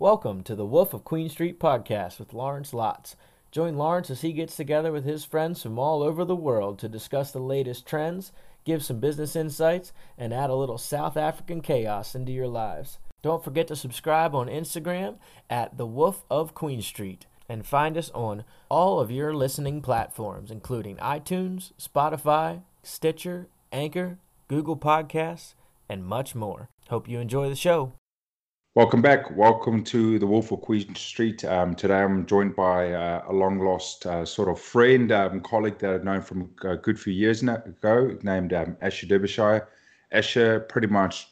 Welcome to the Wolf of Queen Street podcast with Lawrence Lotz. Join Lawrence as he gets together with his friends from all over the world to discuss the latest trends, give some business insights, and add a little South African chaos into your lives. Don't forget to subscribe on Instagram at the Wolf of Queen Street and find us on all of your listening platforms, including iTunes, Spotify, Stitcher, Anchor, Google Podcasts, and much more. Hope you enjoy the show. Welcome back. Welcome to the Wolf of Queen Street. Today I'm joined by a long-lost sort of friend, colleague that I've known from a good few years ago, named Asher Derbyshire. Asher, pretty much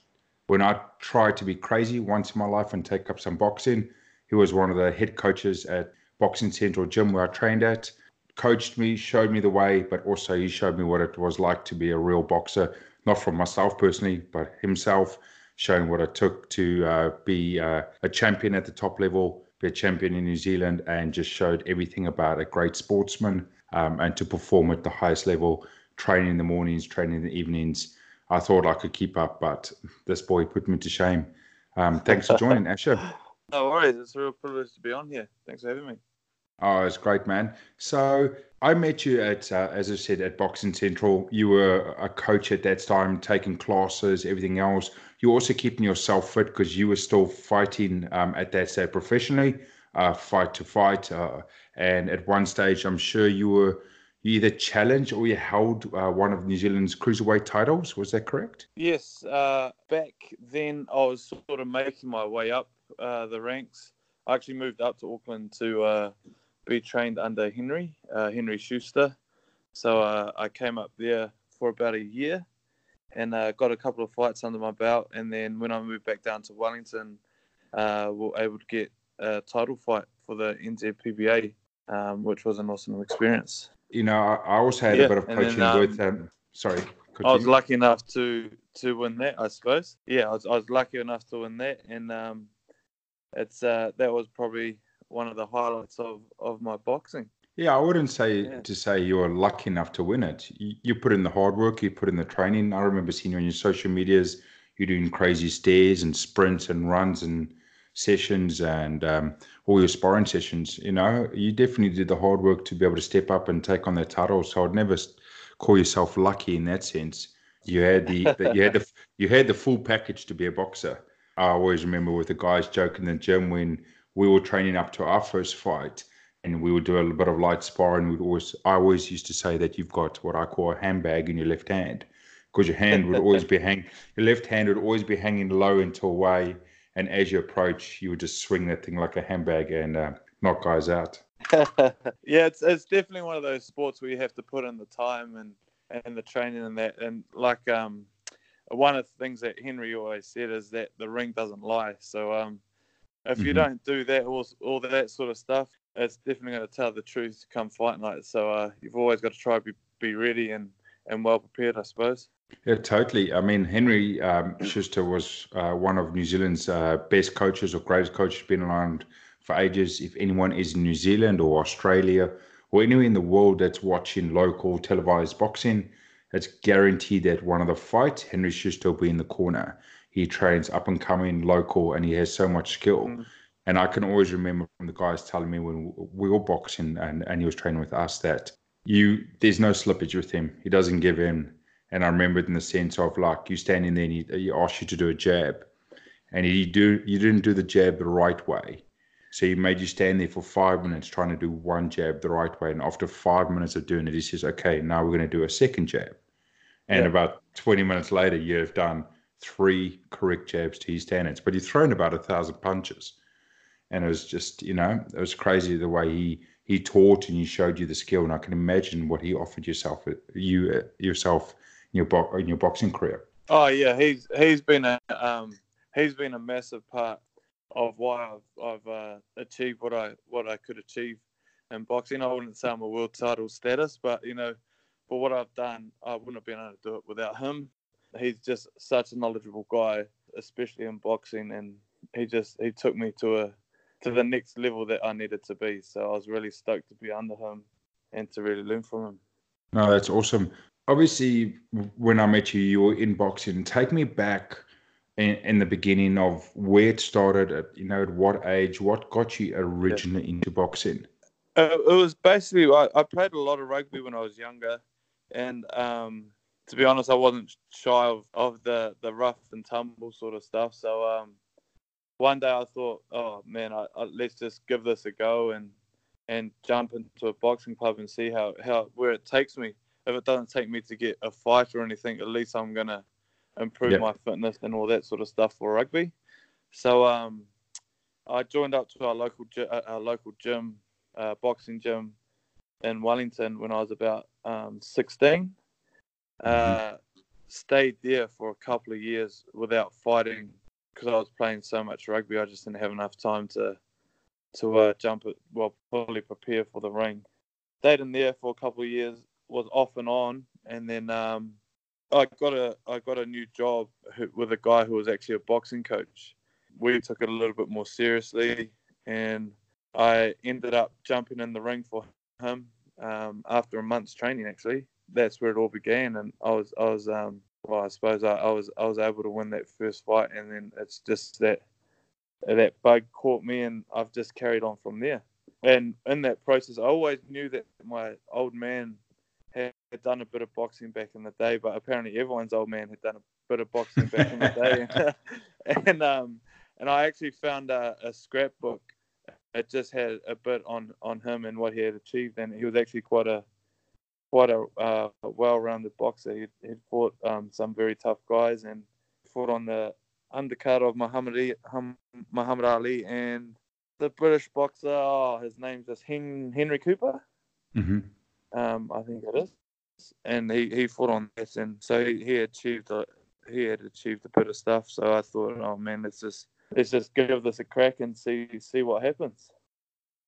when I tried to be crazy once in my life and take up some boxing, he was one of the head coaches at Boxing Central Gym where I trained at. Coached me, showed me the way, but also he showed me what it was like to be a real boxer, not from myself personally, but himself. Showing what it took to be a champion at the top level, be a champion in New Zealand, and just showed everything about a great sportsman and to perform at the highest level, training in the mornings, training in the evenings. I thought I could keep up, but this boy put me to shame. Thanks for joining, Asher. No worries. It's a real privilege to be on here. Thanks for having me. Oh, it's great, man. So I met you at, as I said, at Boxing Central. You were a coach at that time, taking classes, everything else. You were also keeping yourself fit because you were still fighting at that stage professionally, fight to fight. And at one stage, I'm sure you either challenged or you held one of New Zealand's cruiserweight titles. Was that correct? Yes. Back then, I was sort of making my way up the ranks. I actually moved up to Auckland to be trained under Henry Schuster. So I came up there for about a year and got a couple of fights under my belt. And then when I moved back down to Wellington, we were able to get a title fight for the NZPBA, which was an awesome experience. You know, I also had a bit of coaching with... sorry. Continue. I was lucky enough to win that, I suppose. Yeah, I was lucky enough to win that. And it's that was probably... one of the highlights of my boxing. Yeah, I wouldn't say to say you were lucky enough to win it. You put in the hard work, you put in the training. I remember seeing you on your social medias, you're doing crazy stairs and sprints and runs and sessions and all your sparring sessions. You know, you definitely did the hard work to be able to step up and take on that title. So I'd never call yourself lucky in that sense. You had the you had the full package to be a boxer. I always remember with the guys joking in the gym when we were training up to our first fight and we would do a little bit of light sparring. I always used to say that you've got what I call a handbag in your left hand because your hand would always be hanging low and to away. And as you approach, you would just swing that thing like a handbag and knock guys out. Yeah, it's definitely one of those sports where you have to put in the time and the training and that. And like one of the things that Henry always said is that the ring doesn't lie. So, if you don't do that, all that sort of stuff, it's definitely going to tell the truth to come fight night. So you've always got to try to be ready and well prepared, I suppose. Yeah, totally. I mean, Henry Schuster was one of New Zealand's best coaches or greatest coaches, been around for ages. If anyone is in New Zealand or Australia or anywhere in the world that's watching local televised boxing, it's guaranteed that one of the fights, Henry Schuster will be in the corner. He trains up and coming local and he has so much skill. And I can always remember from the guys telling me when we were boxing and he was training with us that there's no slippage with him. He doesn't give in. And I remember it in the sense of like you standing there and he asked you to do a jab and you didn't do the jab the right way. So he made you stand there for 5 minutes trying to do one jab the right way. And after 5 minutes of doing it, he says, okay, now we're going to do a second jab. And about 20 minutes later, you've done 3 correct jabs to his standards, but he's thrown about 1,000 punches. And it was just, you know, it was crazy the way he taught and he showed you the skill. And I can imagine what he offered yourself in your boxing career. Oh yeah, he's been a massive part of why I've achieved what I could achieve in boxing. I wouldn't say I'm a world title status, but you know, for what I've done, I wouldn't have been able to do it without him. He's just such a knowledgeable guy, especially in boxing, and he took me to the next level that I needed to be. So I was really stoked to be under him and to really learn from him. No, that's awesome. Obviously, when I met you, you were in boxing. Take me back in the beginning of where it started, at, you know, at what age, what got you originally into boxing? It was basically, I played a lot of rugby when I was younger, and to be honest, I wasn't shy of the rough and tumble sort of stuff. So one day I thought, oh man, let's just give this a go and jump into a boxing club and see where it takes me. If it doesn't take me to get a fight or anything, at least I'm going to improve my fitness and all that sort of stuff for rugby. So I joined up to our local gym, boxing gym in Wellington when I was about 16. Stayed there for a couple of years without fighting because I was playing so much rugby. I just didn't have enough time to jump it, well, fully prepare for the ring. Stayed in there for a couple of years, was off and on, and then I got a new job with a guy who was actually a boxing coach. We took it a little bit more seriously, and I ended up jumping in the ring for him after a month's training. Actually, that's where it all began, and I was able to win that first fight, and then it's just that bug caught me, and I've just carried on from there. And in that process, I always knew that my old man had done a bit of boxing back in the day, but apparently everyone's old man had done a bit of boxing back in the day. And I actually found a scrapbook. It just had a bit on him and what he had achieved, and he was actually quite a well-rounded boxer. He'd fought some very tough guys and fought on the undercard of Muhammad Ali and the British boxer. Oh, his name's just Henry Cooper. Mm-hmm. I think it is. And he fought on this, and so he had achieved a bit of stuff. So I thought, oh man, let's just give this a crack and see what happens.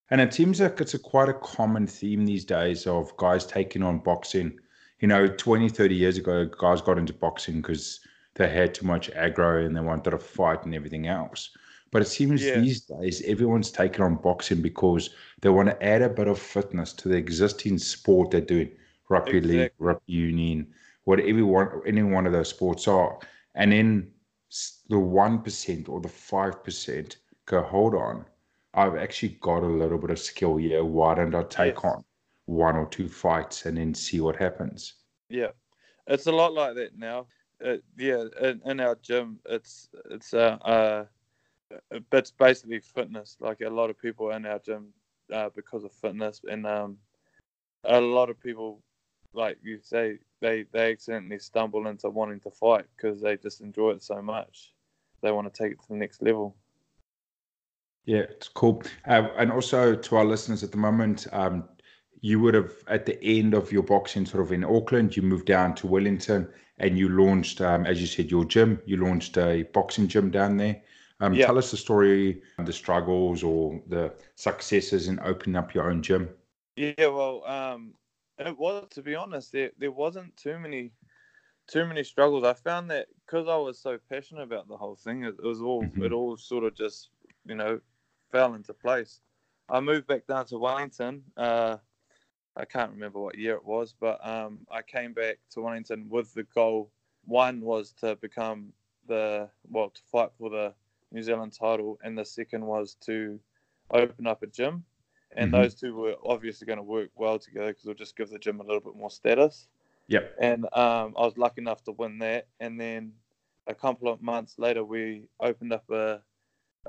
And it seems like it's quite a common theme these days of guys taking on boxing. You know, 20, 30 years ago, guys got into boxing because they had too much aggro and they wanted a fight and everything else. But it seems these days everyone's taking on boxing because they want to add a bit of fitness to the existing sport they're doing. Rugby league, rugby union, whatever any one of those sports are. And then the 1% or the 5% go, hold on, I've actually got a little bit of skill here. Why don't I take on one or two fights and then see what happens? Yeah, it's a lot like that now. In our gym, it's basically fitness. Like a lot of people in our gym because of fitness, and a lot of people, like you say, they accidentally stumble into wanting to fight because they just enjoy it so much. They want to take it to the next level. Yeah, it's cool. And also to our listeners at the moment, you would have, at the end of your boxing sort of in Auckland, you moved down to Wellington and you launched, as you said, your gym. You launched a boxing gym down there. Tell us the story, the struggles or the successes in opening up your own gym. Yeah, well, it was, to be honest, there wasn't too many struggles. I found that because I was so passionate about the whole thing, it all sort of just, you know, fell into place. I moved back down to Wellington. I can't remember what year it was, but I came back to Wellington with the goal. One was to become to fight for the New Zealand title, and the second was to open up a gym. And those two were obviously going to work well together because it'll just give the gym a little bit more status. Yep. And I was lucky enough to win that. And then a couple of months later, we opened up a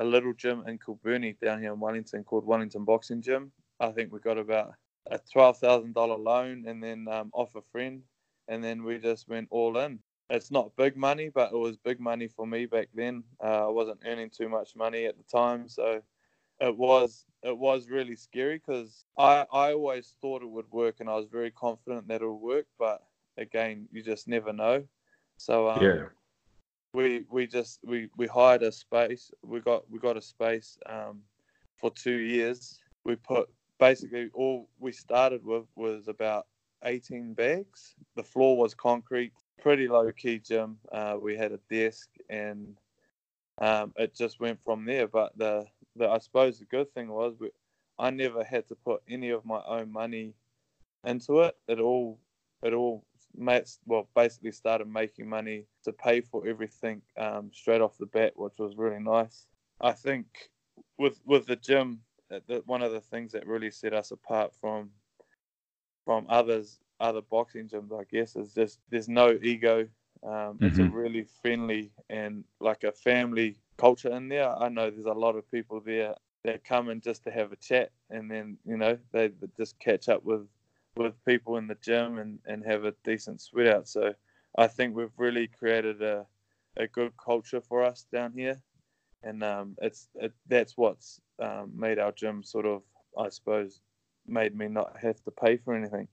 little gym in Kilburnie down here in Wellington called Wellington Boxing Gym. I think we got about a $12,000 loan and then off a friend. And then we just went all in. It's not big money, but it was big money for me back then. I wasn't earning too much money at the time, so it was really scary because I always thought it would work and I was very confident that it would work, but again, you just never know. So we hired a space. We got a space for 2 years. We put basically all we started with was about 18 bags. The floor was concrete, pretty low key gym. We had a desk and it just went from there. But I suppose the good thing was I never had to put any of my own money into it. It all basically started making money to pay for everything straight off the bat, which was really nice. I think with the gym, one of the things that really set us apart from other boxing gyms, I guess, is just there's no ego. It's a really friendly and like a family culture in there. I know there's a lot of people there that come in just to have a chat, and then, you know, they just catch up with people in the gym and have a decent sweat out. So I think we've really created a good culture for us down here, and that's what's made our gym sort of, I suppose, made me not have to pay for anything.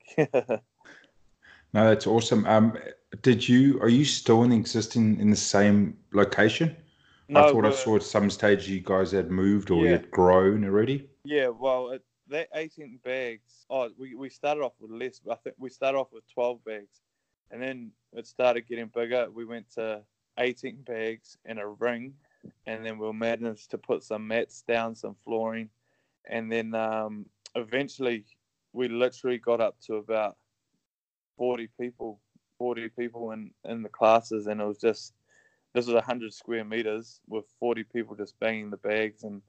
No, that's awesome. Are you still existing in the same location? No, I thought I saw at some stage you guys had moved or had grown already. Yeah, well, that 18 bags, we started off with less. I think we started off with 12 bags, and then it started getting bigger. We went to 18 bags and a ring, and then we managed to put some mats down, some flooring, and then eventually we literally got up to about 40 people in the classes, and it was just, this was 100 square meters with 40 people just banging the bags, and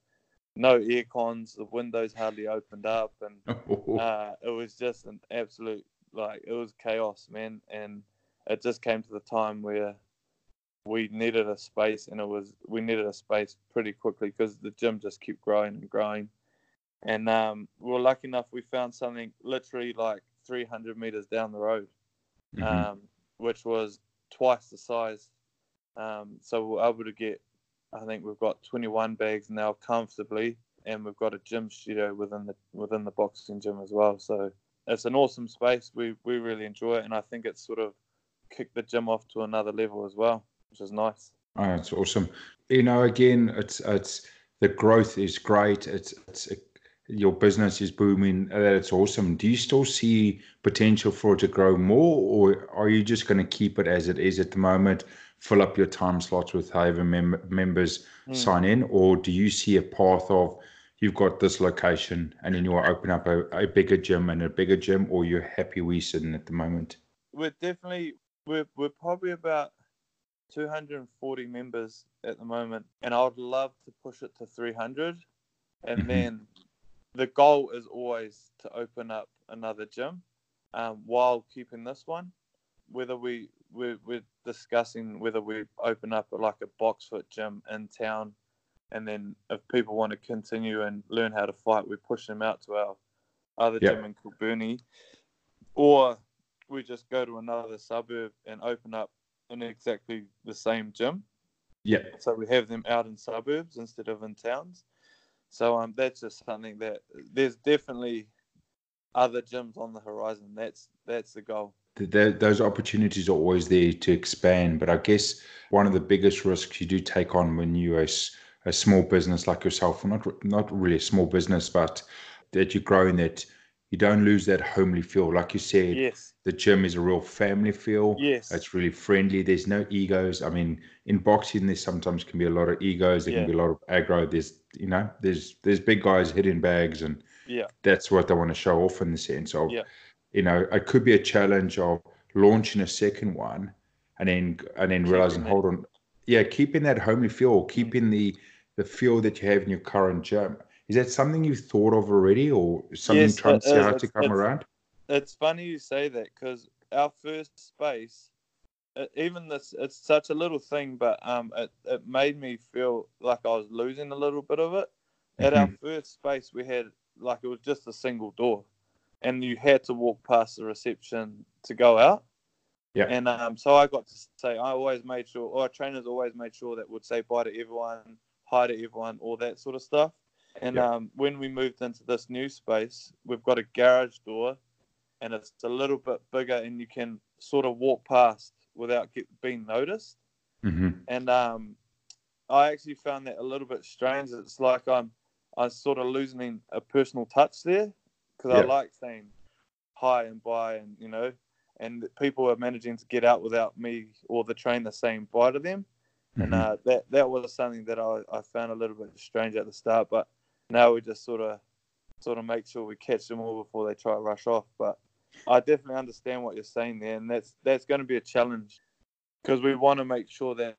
no air cons, the windows hardly opened up, and it was just an absolute, like, it was chaos, man. And it just came to the time where we needed a space, and we needed a space pretty quickly because the gym just kept growing and growing. And we were lucky enough, we found something literally like 300 meters down the road, which was twice the size. So we're able to get, I think we've got 21 bags now comfortably, and we've got a gym studio within the boxing gym as well. So it's an awesome space. We really enjoy it, and I think it's sort of kicked the gym off to another level as well, which is nice. Oh, it's awesome. You know, again, it's the growth is great. Your business is booming. That's awesome. Do you still see potential for it to grow more, or are you just going to keep it as it is at the moment, fill up your time slots with however members sign in, or do you see a path of you've got this location and then you'll open up a bigger gym and a bigger gym, or you're happy where you're sitting at the moment? We're probably about 240 members at the moment, and I would love to push it to 300, and then the goal is always to open up another gym while keeping this one. Whether we're discussing whether we open up like a Boxfoot gym in town, and then if people want to continue and learn how to fight, we push them out to our other gym in Kilburnie, or we just go to another suburb and open up in exactly the same gym. Yeah. So we have them out in suburbs instead of in towns. So that's just something that there's definitely other gyms on the horizon. That's the goal. Those opportunities are always there to expand. But I guess one of the biggest risks you do take on when you're a small business like yourself, not really a small business, but that you're growing, that you don't lose that homely feel. Like you said, the gym is a real family feel. Yes. It's really friendly. There's no egos. I mean, in boxing, there sometimes can be a lot of egos. There can be a lot of aggro. There's big guys hitting bags, and that's what they want to show off in the sense of, you know, it could be a challenge of launching a second one and then realizing, hold on. Yeah. Keeping that homely feel, keeping the feel that you have in your current gym. Is that something you've thought of already, or something you're trying to see how to come around? It's funny you say that, because our first space, even this, it's such a little thing, but it made me feel like I was losing a little bit of it. At our first space, we had, like, it was just a single door, and you had to walk past the reception to go out. Yeah. And so I got to say, I always made sure, or our trainers always made sure that we'd say bye to everyone, hi to everyone, all that sort of stuff. And when we moved into this new space, we've got a garage door, and it's a little bit bigger, and you can sort of walk past without being noticed. And I actually found that a little bit strange. It's like I'm sort of losing a personal touch there, because I like saying hi and bye, and, you know, and people are managing to get out without me or the trainer saying bye to them. And that was something that I found a little bit strange at the start, but now we just sort of make sure we catch them all before they try to rush off. But I definitely understand what you're saying there, and that's going to be a challenge because we want to make sure that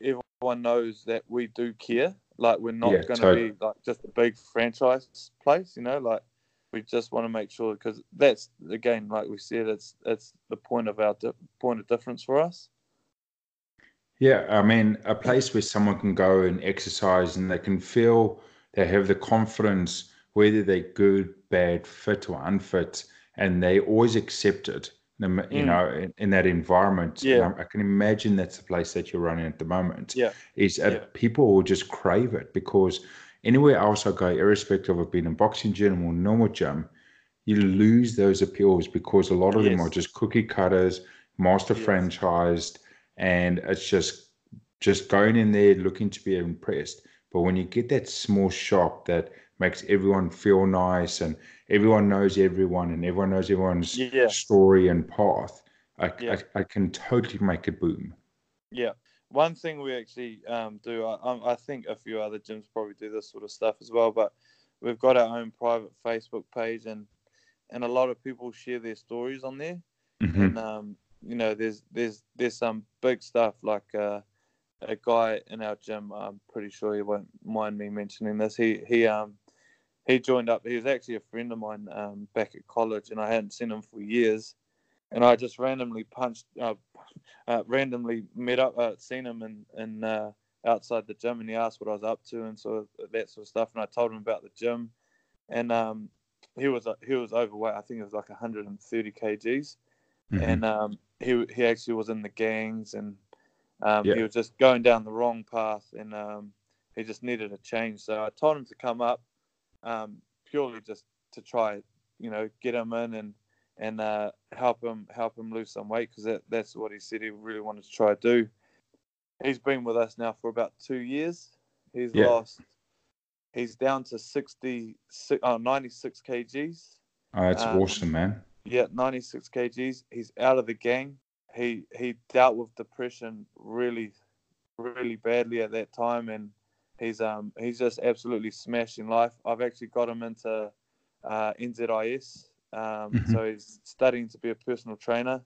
everyone knows that we do care. Like, we're not going to be like just a big franchise place, you know. Like, we just want to make sure, because that's, again, like we said, it's the point of our point of difference for us. Yeah, I mean, a place where someone can go and exercise and they can feel they have the confidence, whether they're good, bad, fit or unfit, and they always accept it, you know, in that environment. Yeah. I can imagine that's the place that you're running at the moment. Yeah, is that people will just crave it, because anywhere else I go, irrespective of being a boxing gym or normal gym, you lose those appeals because a lot of them are just cookie cutters, master franchised, and it's just going in there looking to be impressed. But when you get that small shop that makes everyone feel nice and everyone knows everyone and everyone knows everyone's story and path, I can totally make it boom. Yeah. One thing we actually do, I think a few other gyms probably do this sort of stuff as well, but we've got our own private Facebook page, and a lot of people share their stories on there. Mm-hmm. And, you know, there's some big stuff, like a guy in our gym, I'm pretty sure he won't mind me mentioning this. He joined up. He was actually a friend of mine back at college, and I hadn't seen him for years. And I just randomly met up. I'd seen him in outside the gym, and he asked what I was up to and so that sort of stuff. And I told him about the gym, and he was overweight. I think it was like 130 kgs, and he actually was in the gangs, and he was just going down the wrong path, and he just needed a change. So I told him to come up, purely just to try, you know, get him in and help him lose some weight, because that's what he said he really wanted to try to do. He's been with us now for about 2 years. He's lost. He's down to 96 kgs. Oh, that's awesome, man. Yeah, 96 kgs. He's out of the gang. He dealt with depression really, really badly at that time, and he's just absolutely smashing life. I've actually got him into NZIS. So he's studying to be a personal trainer,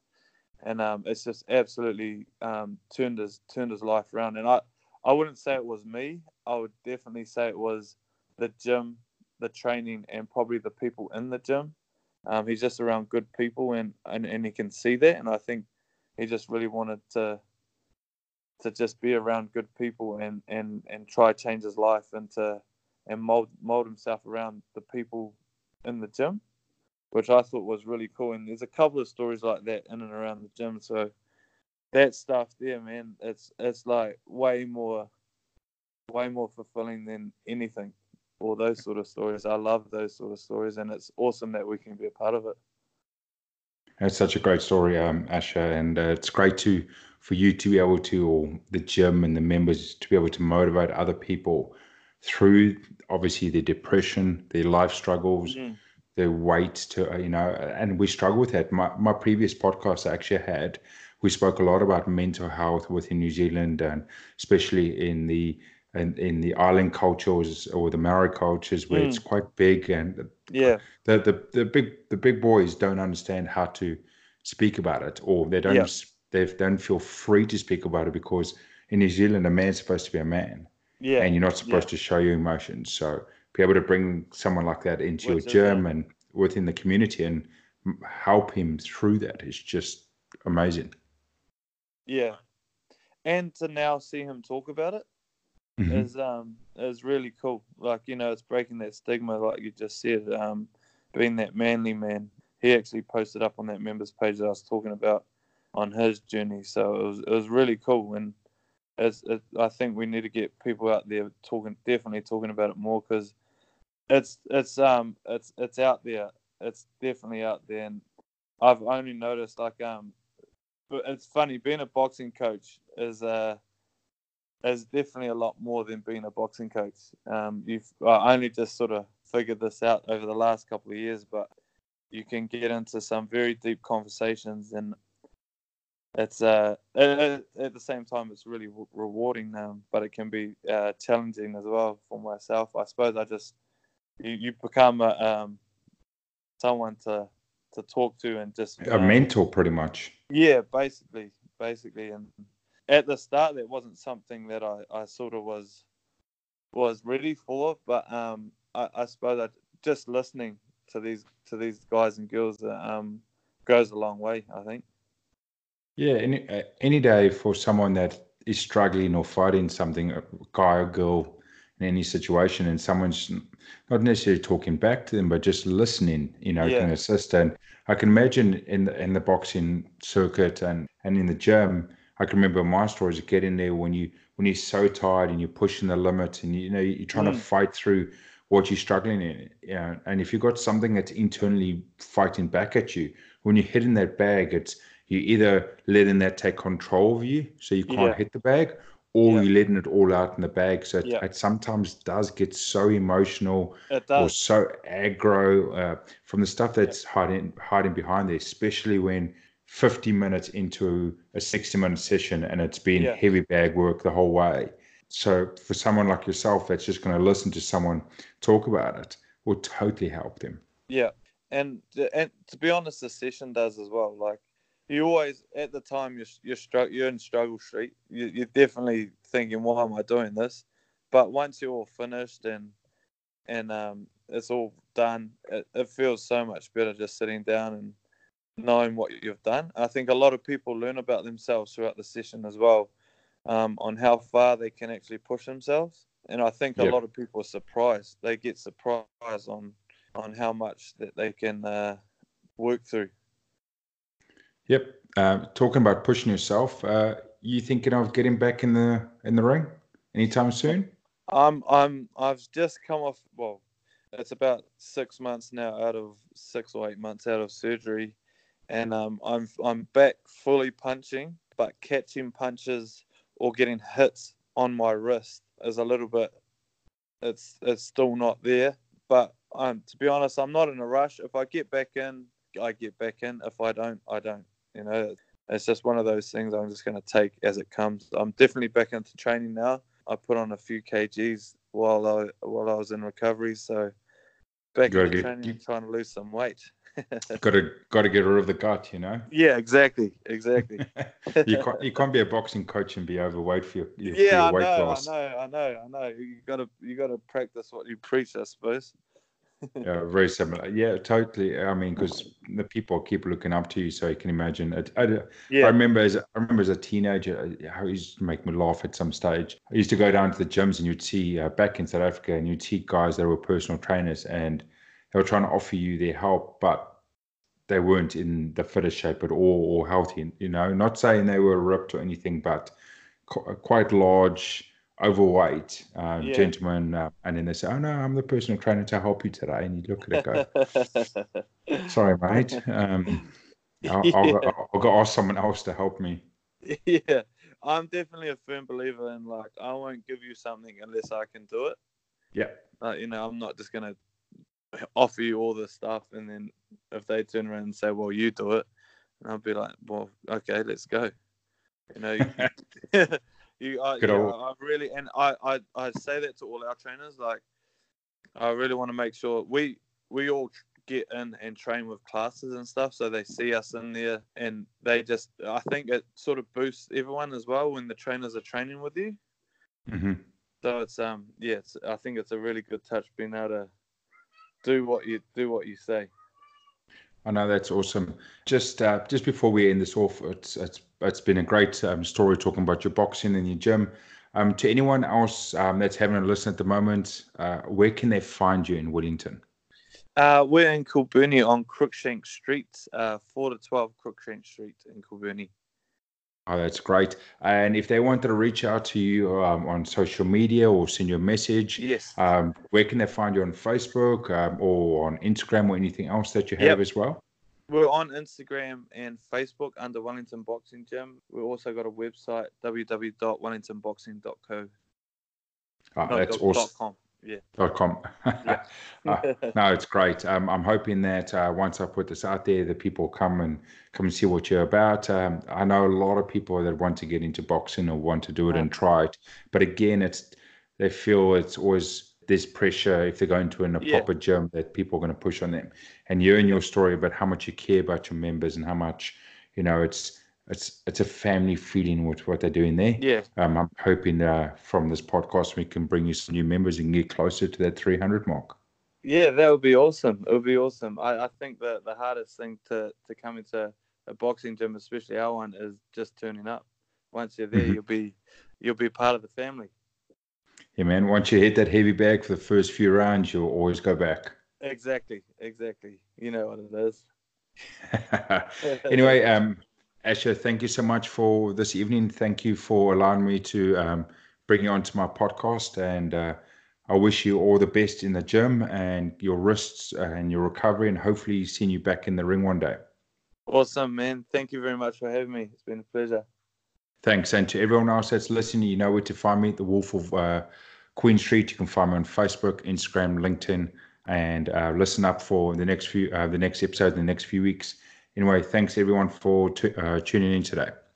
and it's just absolutely turned his life around. And I wouldn't say it was me. I would definitely say it was the gym, the training, and probably the people in the gym. He's just around good people, and he can see that. And I think he just really wanted to just be around good people and try to change his life and mold himself around the people in the gym, which I thought was really cool. And there's a couple of stories like that in and around the gym. So that stuff there, man, it's like way more fulfilling than anything. All those sort of stories. I love those sort of stories, and it's awesome that we can be a part of it. That's such a great story, Asher, and it's great for you to be able to, or the gym and the members, to be able to motivate other people through, obviously, their depression, their life struggles, their weight, to, you know, and we struggle with that. My previous podcast I actually had, we spoke a lot about mental health within New Zealand, and especially in the island cultures or the Maori cultures, where it's quite big, and the big boys don't understand how to speak about it, or they don't feel free to speak about it, because in New Zealand a man's supposed to be a man, and you're not supposed to show your emotions. So be able to bring someone like that into your gym and within the community and help him through that is just amazing. Yeah. And to now see him talk about it is really cool. Like, you know, it's breaking that stigma, like you just said, being that manly man. He actually posted up on that members page that I was talking about on his journey. So it was really cool. And I think we need to get people out there definitely talking about it more, because it's out there. It's definitely out there. And I've only noticed, like, but it's funny, being a boxing coach is definitely a lot more than being a boxing coach. I only just sort of figured this out over the last couple of years, but you can get into some very deep conversations, and it's at the same time it's really rewarding, but it can be challenging as well for myself. I suppose you become someone to to talk to and just a mentor, pretty much. Yeah, basically. And at the start, that wasn't something that I sort of was ready for. But I suppose just listening to these guys and girls goes a long way, I think. Yeah, any day for someone that is struggling or fighting something, a guy or girl, in any situation, and someone's not necessarily talking back to them, but just listening, can assist. And I can imagine in the boxing circuit and in the gym, I can remember my stories of getting there when you're so tired and you're pushing the limit and you're trying to fight through what you're struggling in. And if you've got something that's internally fighting back at you, when you're hitting that bag, it's you're either letting that take control of you so you can't hit the bag, or you're letting it all out in the bag. So it sometimes does get so emotional or so aggro from the stuff that's hiding behind there, especially when 50 minutes into a 60-minute session and it's been heavy bag work the whole way. So for someone like yourself that's just going to listen to someone talk about it will totally help them. Yeah, and to be honest, the session does as well. Like, you always, at the time you're in struggle street, you're definitely thinking, why am I doing this? But once you're all finished and it's all done, it feels so much better just sitting down and knowing what you've done. I think a lot of people learn about themselves throughout the session as well, on how far they can actually push themselves. And I think a lot of people are surprised. They get surprised on how much that they can work through. Yep. Talking about pushing yourself, you thinking of getting back in the ring anytime soon? I've just come off. Well, it's about 6 months now, out of 6 or 8 months out of surgery, and I'm back fully punching, but catching punches or getting hits on my wrist is a little bit. It's still not there, but to be honest, I'm not in a rush. If I get back in, I get back in. If I don't, I don't. It's just one of those things I'm just going to take as it comes. I'm definitely back into training now. I put on a few kgs while I was in recovery, so back into training, trying to lose some weight. Got to get rid of the gut, Yeah, exactly. you can't be a boxing coach and be overweight for your weight loss. I know. You got to practice what you preach, I suppose. Yeah, very similar. Yeah, totally. I mean, because the people keep looking up to you, so you can imagine it. I remember as a teenager, I used to make me laugh at some stage. I used to go down to the gyms, and you'd see back in South Africa, and you'd see guys that were personal trainers, and they were trying to offer you their help, but they weren't in the fittest shape at all or healthy. Not saying they were ripped or anything, but quite large, overweight gentleman, and then they say, "Oh no, I'm the personal trainer to help you today," and you look at it, go, "Sorry, mate, I'll go ask someone else to help me." Yeah, I'm definitely a firm believer in, like, I won't give you something unless I can do it. Yeah, I'm not just gonna offer you all this stuff and then if they turn around and say, "Well, you do it," and I'll be like, "Well, okay, let's go." I say that to all our trainers. Like, I really want to make sure we all get in and train with classes and stuff, so they see us in there, and they just. I think it sort of boosts everyone as well when the trainers are training with you. Mm-hmm. So it's I think it's a really good touch, being able to do what you say. I know, that's awesome. Just before we end this off, it's been a great story talking about your boxing and your gym. To anyone else that's having a listen at the moment, where can they find you in Wellington? We're in Kilburnie on Crookshank Street, 4 to 12 Crookshank Street in Kilburnie. Oh, that's great. And if they wanted to reach out to you on social media or send you a message, where can they find you on Facebook or on Instagram or anything else that you have as well? We're on Instagram and Facebook under Wellington Boxing Gym. We've also got a website, www.wellingtonboxing.co. Oh, that's awesome. .com. Yeah. .com. Yeah. No, it's great. I'm hoping that once I put this out there, the people come and see what you're about. I know a lot of people that want to get into boxing or want to do it and try it, but again, they feel it's always there's pressure if they're going to a proper gym that people are going to push on them. And you and your story about how much you care about your members and how much, you know, it's a family feeling with what they're doing there. Yeah. I'm hoping from this podcast we can bring you some new members and get closer to that 300 mark. Yeah, that would be awesome. It would be awesome. I think that the hardest thing to come into a boxing gym, especially our one, is just turning up. Once you're there, you'll be part of the family. Yeah, man. Once you hit that heavy bag for the first few rounds, you'll always go back. Exactly. You know what it is. Anyway, Asher, thank you so much for this evening. Thank you for allowing me to bring you onto my podcast, and I wish you all the best in the gym and your wrists and your recovery, and hopefully seeing you back in the ring one day. Awesome, man. Thank you very much for having me. It's been a pleasure. Thanks. And to everyone else that's listening, you know where to find me, the Wolf of Queen Street. You can find me on Facebook, Instagram, LinkedIn, and listen up for the next episode in the next few weeks. Anyway, thanks everyone for tuning in today.